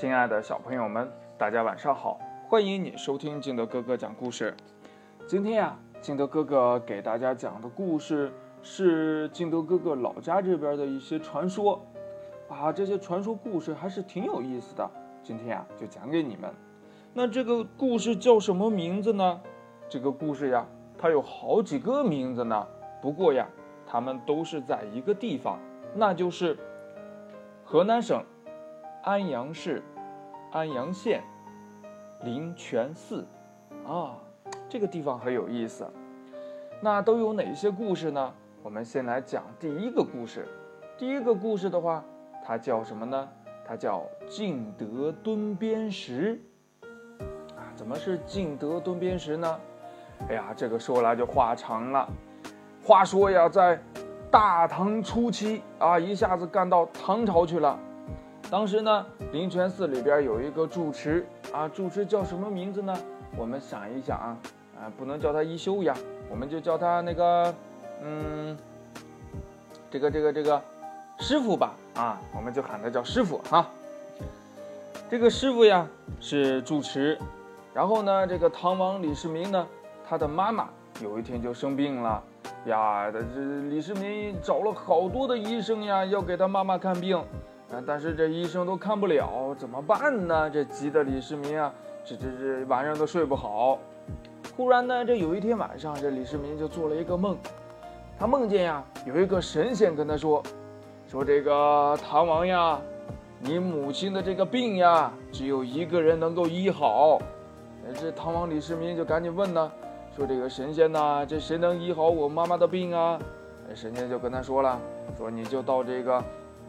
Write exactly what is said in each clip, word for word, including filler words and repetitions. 亲爱的小朋友们，大家晚上好，欢迎你收听金德哥哥讲故事。今天啊，金德哥哥给大家讲的故事是金德哥哥老家这边的一些传说啊，这些传说故事还是挺有意思的。今天啊，就讲给你们。那这个故事叫什么名字呢？这个故事呀，它有好几个名字呢，不过呀，它们都是在一个地方，那就是河南省安阳市安阳县灵泉寺啊，这个地方很有意思。那都有哪些故事呢？我们先来讲第一个故事。第一个故事的话，它叫什么呢？它叫敬德墩边石啊。怎么是敬德墩边石呢？哎呀，这个说来就话长了。话说呀，在大唐初期啊，一下子干到唐朝去了。当时呢，灵泉寺里边有一个住持啊，住持叫什么名字呢？我们想一想啊，啊，不能叫他一休呀，我们就叫他那个，嗯，这个这个这个师傅吧，啊，我们就喊他叫师傅哈、啊。这个师傅呀是住持，然后呢，这个唐王李世民呢，他的妈妈有一天就生病了呀，这李世民找了好多的医生呀，要给他妈妈看病。但是这医生都看不了，怎么办呢？这急得李世民啊，这这这晚上都睡不好。忽然呢，这有一天晚上，这李世民就做了一个梦，他梦见呀，有一个神仙跟他说，说这个唐王呀，你母亲的这个病呀，只有一个人能够医好。这唐王李世民就赶紧问呢，说这个神仙呐，这谁能医好我妈妈的病啊？神仙就跟他说了，说你就到这个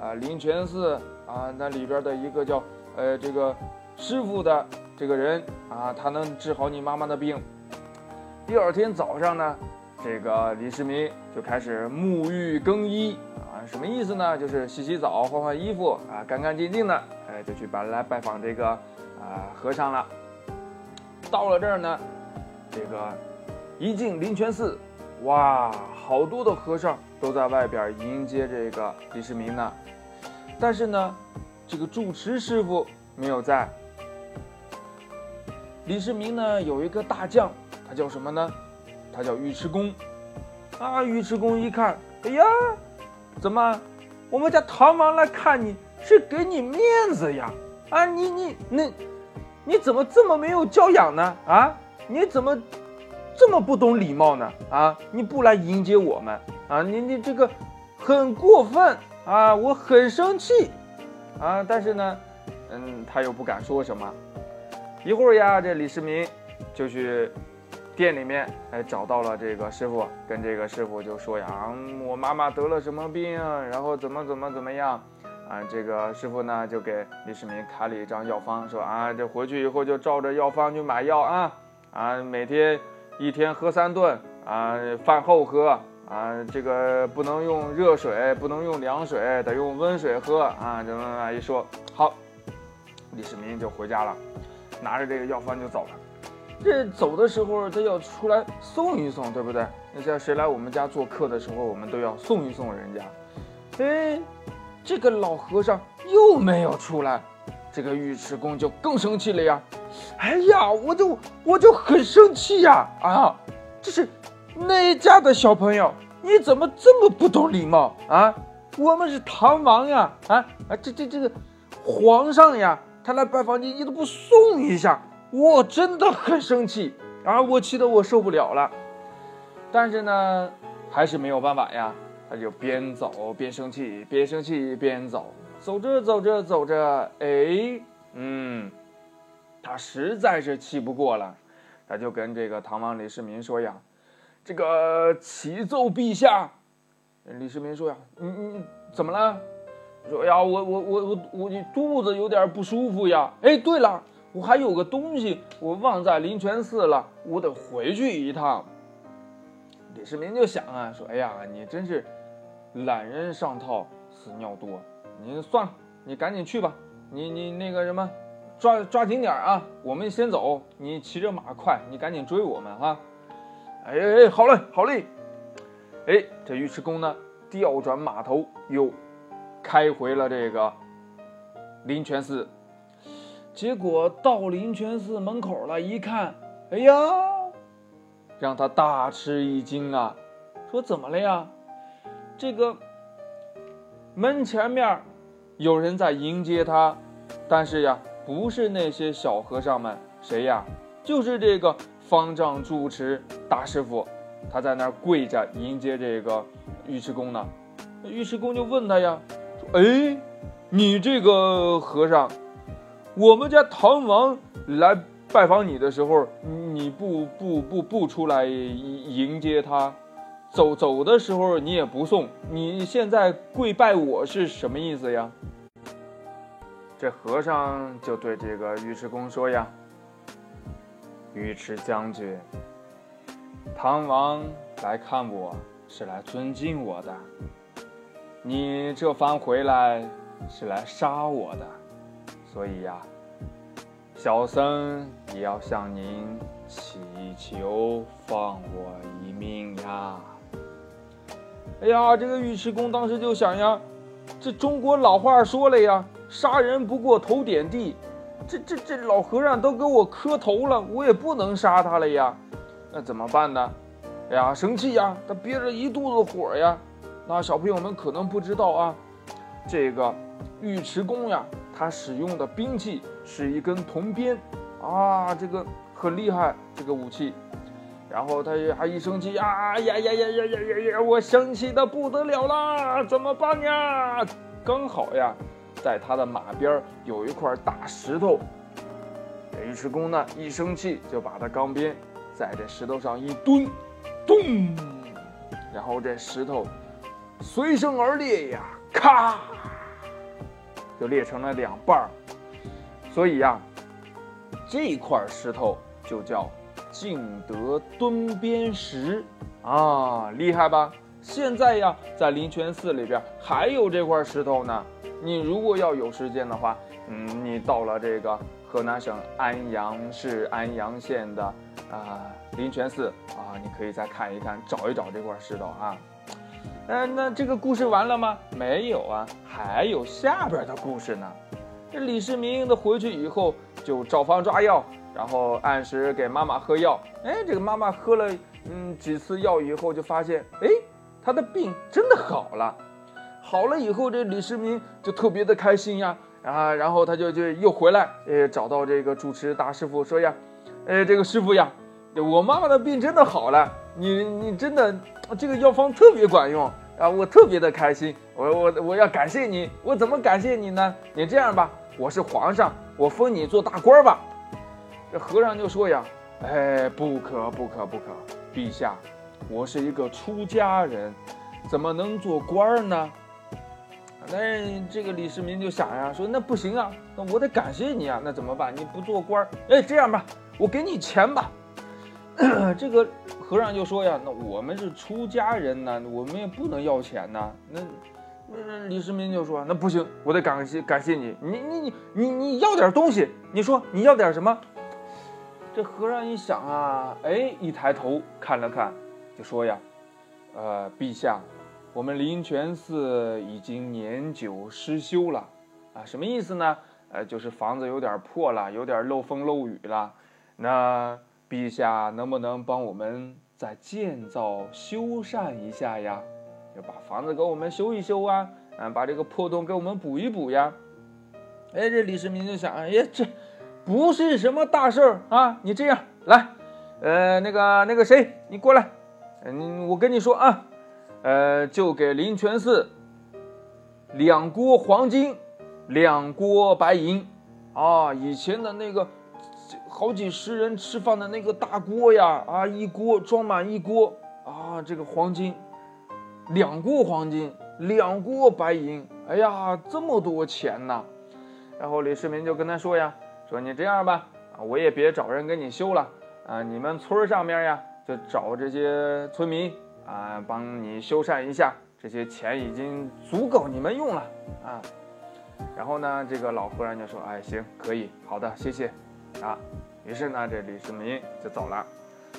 啊，灵泉寺啊，那里边的一个叫呃这个师傅的这个人啊，他能治好你妈妈的病。第二天早上呢，这个李世民就开始沐浴更衣啊，什么意思呢？就是洗洗澡、换换衣服啊，干干净净的，哎，就去拜来拜访这个啊和尚了。到了这儿呢，这个一进灵泉寺，哇，好多的和尚都在外边迎接这个李世民呢。但是呢，这个住持师傅没有在。李世民呢有一个大将，他叫什么呢？他叫尉迟恭。啊，尉迟恭一看，哎呀，怎么我们家唐王来看你是给你面子呀？啊，你你你你怎么这么没有教养呢？啊，你怎么这么不懂礼貌呢？啊，你不来迎接我们啊，你你这个很过分啊，我很生气啊。但是呢，嗯，他又不敢说什么。一会儿呀，这李世民就去店里面，哎，找到了这个师傅，跟这个师傅就说呀，我妈妈得了什么病，然后怎么怎么怎么样啊。这个师傅呢就给李世民开了一张药方，说啊，这回去以后就照着药方去买药啊，啊，每天一天喝三顿啊，饭后喝啊，这个不能用热水，不能用凉水，得用温水喝啊。这么一说，好，李世民就回家了，拿着这个药方就走了。这走的时候他要出来送一送，对不对？那像谁来我们家做客的时候，我们都要送一送人家。哎，这个老和尚又没有出来，这个尉迟恭就更生气了呀！哎呀，我就我就很生气呀！啊，这是那家的小朋友，你怎么这么不懂礼貌啊？我们是唐王呀！啊啊，这这这个皇上呀，他来拜访你，你都不送一下，我真的很生气啊！我气得我受不了了。但是呢，还是没有办法呀，他就边走边生气，边生气边走。走着走着走着，哎，嗯，他实在是气不过了，他就跟这个唐王李世民说呀，这个启奏陛下。李世民说呀，你你怎么了？说呀，我我我我我肚子有点不舒服呀。哎，对了，我还有个东西我忘在灵泉寺了，我得回去一趟。李世民就想啊，说哎呀，你真是懒人上套，死尿多。你算了，你赶紧去吧，你你那个什么，抓抓紧点啊，我们先走，你骑着马快，你赶紧追我们哈、啊。哎哎，好嘞好嘞。哎，这尉迟恭呢调转马头，又开回了这个灵泉寺。结果到灵泉寺门口了，一看，哎呀，让他大吃一惊啊！说怎么了呀？这个门前面有人在迎接他，但是呀，不是那些小和尚们，谁呀？就是这个方丈住持大师傅，他在那儿跪着迎接这个尉迟恭呢。尉迟恭就问他呀，说：“哎，你这个和尚，我们家唐王来拜访你的时候，你不不不不出来迎接他，走走的时候你也不送，你现在跪拜我是什么意思呀？”这和尚就对这个尉迟恭说呀：“尉迟将军，唐王来看我是来尊敬我的，你这番回来是来杀我的。所以呀、啊，小僧也要向您祈求放我一命呀！”哎呀，这个尉迟恭当时就想呀，这中国老话说了呀，杀人不过头点地，这这这老和尚都给我磕头了，我也不能杀他了呀，那怎么办呢？哎呀，生气呀，他憋着一肚子火呀。那小朋友们可能不知道啊，这个尉迟恭呀，他使用的兵器是一根铜鞭啊，这个很厉害，这个武器。然后他还一生气啊呀呀呀呀呀呀！我生气的不得了啦，怎么办呀？刚好呀，在他的马边有一块大石头。尉迟恭呢一生气就把他钢鞭在这石头上一蹲，咚！然后这石头随声而裂呀，咔！就裂成了两半儿，所以呀、啊，这块石头就叫敬德蹲鞭石啊，厉害吧？现在呀，在灵泉寺里边还有这块石头呢。你如果要有时间的话，嗯，你到了这个河南省安阳市安阳县的啊灵泉寺啊，你可以再看一看，找一找这块石头啊。嗯、呃，那这个故事完了吗？没有啊，还有下边的故事呢。这李世民的回去以后就照方抓药，然后按时给妈妈喝药。哎，这个妈妈喝了嗯几次药以后，就发现哎她的病真的好了。好了以后，这李世民就特别的开心呀啊，然后他就就又回来，呃，找到这个住持大师傅说呀，呃，这个师傅呀，我妈妈的病真的好了，你你真的。这个药方特别管用啊！我特别的开心，我我我要感谢你，我怎么感谢你呢？你这样吧，我是皇上，我封你做大官吧。这和尚就说呀：“哎，不可不可不可，陛下，我是一个出家人，怎么能做官呢？”那这个李世民就想呀，说：“那不行啊，那我得感谢你啊，那怎么办？你不做官，哎，这样吧，我给你钱吧。”这个和尚就说呀，那我们是出家人呢，我们也不能要钱呢。那李世民就说，那不行，我得感谢感谢你，你你你你你要点东西，你说你要点什么？这和尚一想啊，哎，一抬头看了看，就说呀，呃，陛下，我们灵泉寺已经年久失修了啊，什么意思呢？呃，就是房子有点破了，有点漏风漏雨了，那。陛下能不能帮我们再建造修缮一下呀？就把房子给我们修一修啊，嗯，把这个破洞给我们补一补呀。哎，这李世民就想，哎，这不是什么大事儿啊！你这样来，呃，那个那个谁，你过来，嗯，我跟你说啊，呃，就给灵泉寺两锅黄金，两锅白银啊，以前的那个。好几十人吃饭的那个大锅呀，啊，一锅装满一锅啊，这个黄金，两锅黄金，两锅白银，哎呀，这么多钱呐！然后李世民就跟他说呀，说你这样吧，我也别找人给你修了啊，你们村上面呀，就找这些村民啊，帮你修缮一下，这些钱已经足够你们用了啊。然后呢，这个老和尚就说，哎，行，可以，好的，谢谢。啊，于是呢，这李世民就走了。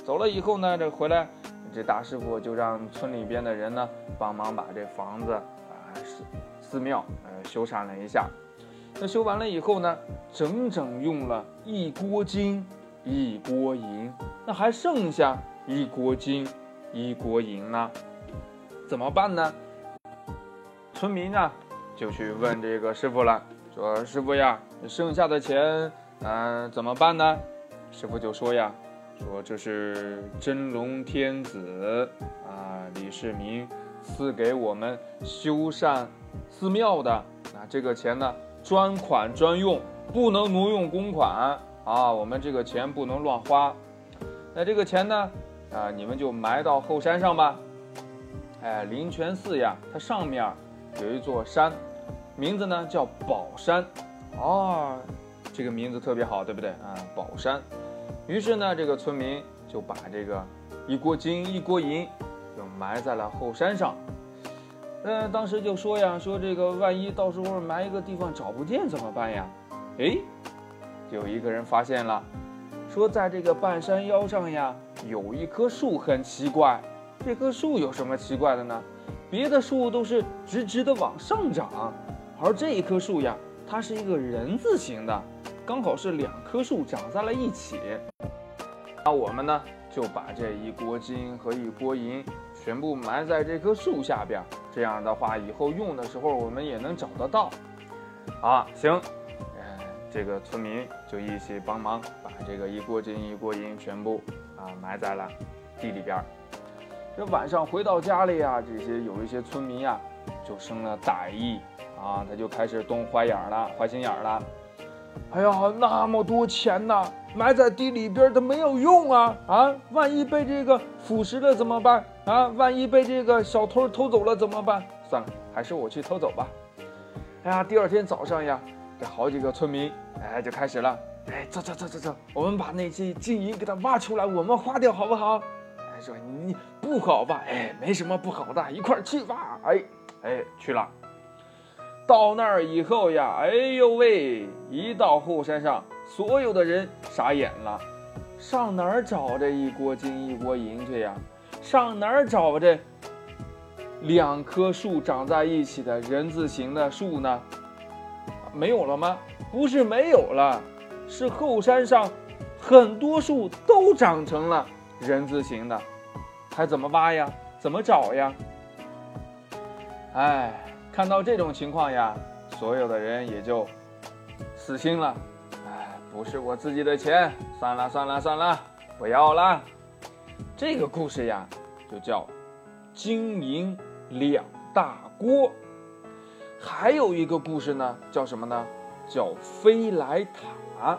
走了以后呢，这回来，这大师傅就让村里边的人呢，帮忙把这房子啊、寺庙呃修缮了一下。那修完了以后呢，整整用了一锅金一锅银，那还剩下一锅金一锅银呢，怎么办呢？村民呢就去问这个师傅了，说师傅呀，剩下的钱嗯、呃、怎么办呢？师傅就说呀，说这是真龙天子啊李世民赐给我们修缮寺庙的，那这个钱呢专款专用，不能挪用公款啊，我们这个钱不能乱花。那这个钱呢啊你们就埋到后山上吧。哎，灵泉寺呀，它上面有一座山，名字呢叫宝山啊，这个名字特别好，对不对啊？宝山。于是呢，这个村民就把这个一锅金一锅银就埋在了后山上。嗯、呃，当时就说呀，说这个万一到时候埋一个地方找不见怎么办呀？哎，有一个人发现了，说在这个半山腰上呀，有一棵树很奇怪。这棵树有什么奇怪的呢？别的树都是直直的往上长，而这一棵树呀，它是一个人字形的。刚好是两棵树长在了一起，那我们呢就把这一锅金和一锅银全部埋在这棵树下边，这样的话以后用的时候我们也能找得到啊。行、呃、这个村民就一起帮忙把这个一锅金一锅银全部啊埋在了地里边。这晚上回到家里啊，这些有一些村民啊就生了歹意啊，他就开始动坏眼了，坏心眼了。哎呀，那么多钱呐、啊，埋在地里边它没有用啊！啊，万一被这个腐蚀了怎么办？啊，万一被这个小偷偷走了怎么办？算了，还是我去偷走吧。哎呀，第二天早上呀，这好几个村民哎就开始了，哎，走走走走走，我们把那些金银给它挖出来，我们花掉好不好？哎，说你不好吧？哎，没什么不好的，一块儿去吧。哎哎，去了。到那儿以后呀，哎呦喂！一到后山上，所有的人傻眼了，上哪儿找这一锅金一锅银去呀？上哪儿找这两棵树长在一起的人字形的树呢？没有了吗？不是没有了，是后山上很多树都长成了人字形的，还怎么挖呀？怎么找呀？哎。看到这种情况呀，所有的人也就死心了。哎，不是我自己的钱，算了算了算了，不要了。这个故事呀，就叫金银两大锅。还有一个故事呢，叫什么呢？叫飞来塔。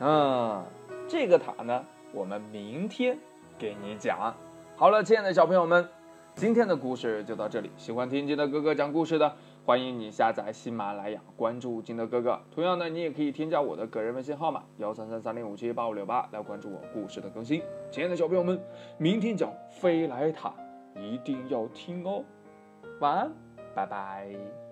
嗯，这个塔呢，我们明天给你讲。好了，亲爱的小朋友们。今天的故事就到这里，喜欢听金德哥哥讲故事的，欢迎你下载喜马拉雅，关注金德哥哥。同样呢，你也可以添加我的个人微信号码幺三三三零五七八五六八来关注我故事的更新。亲爱的小朋友们，明天讲飞来塔，一定要听哦。晚安，拜拜。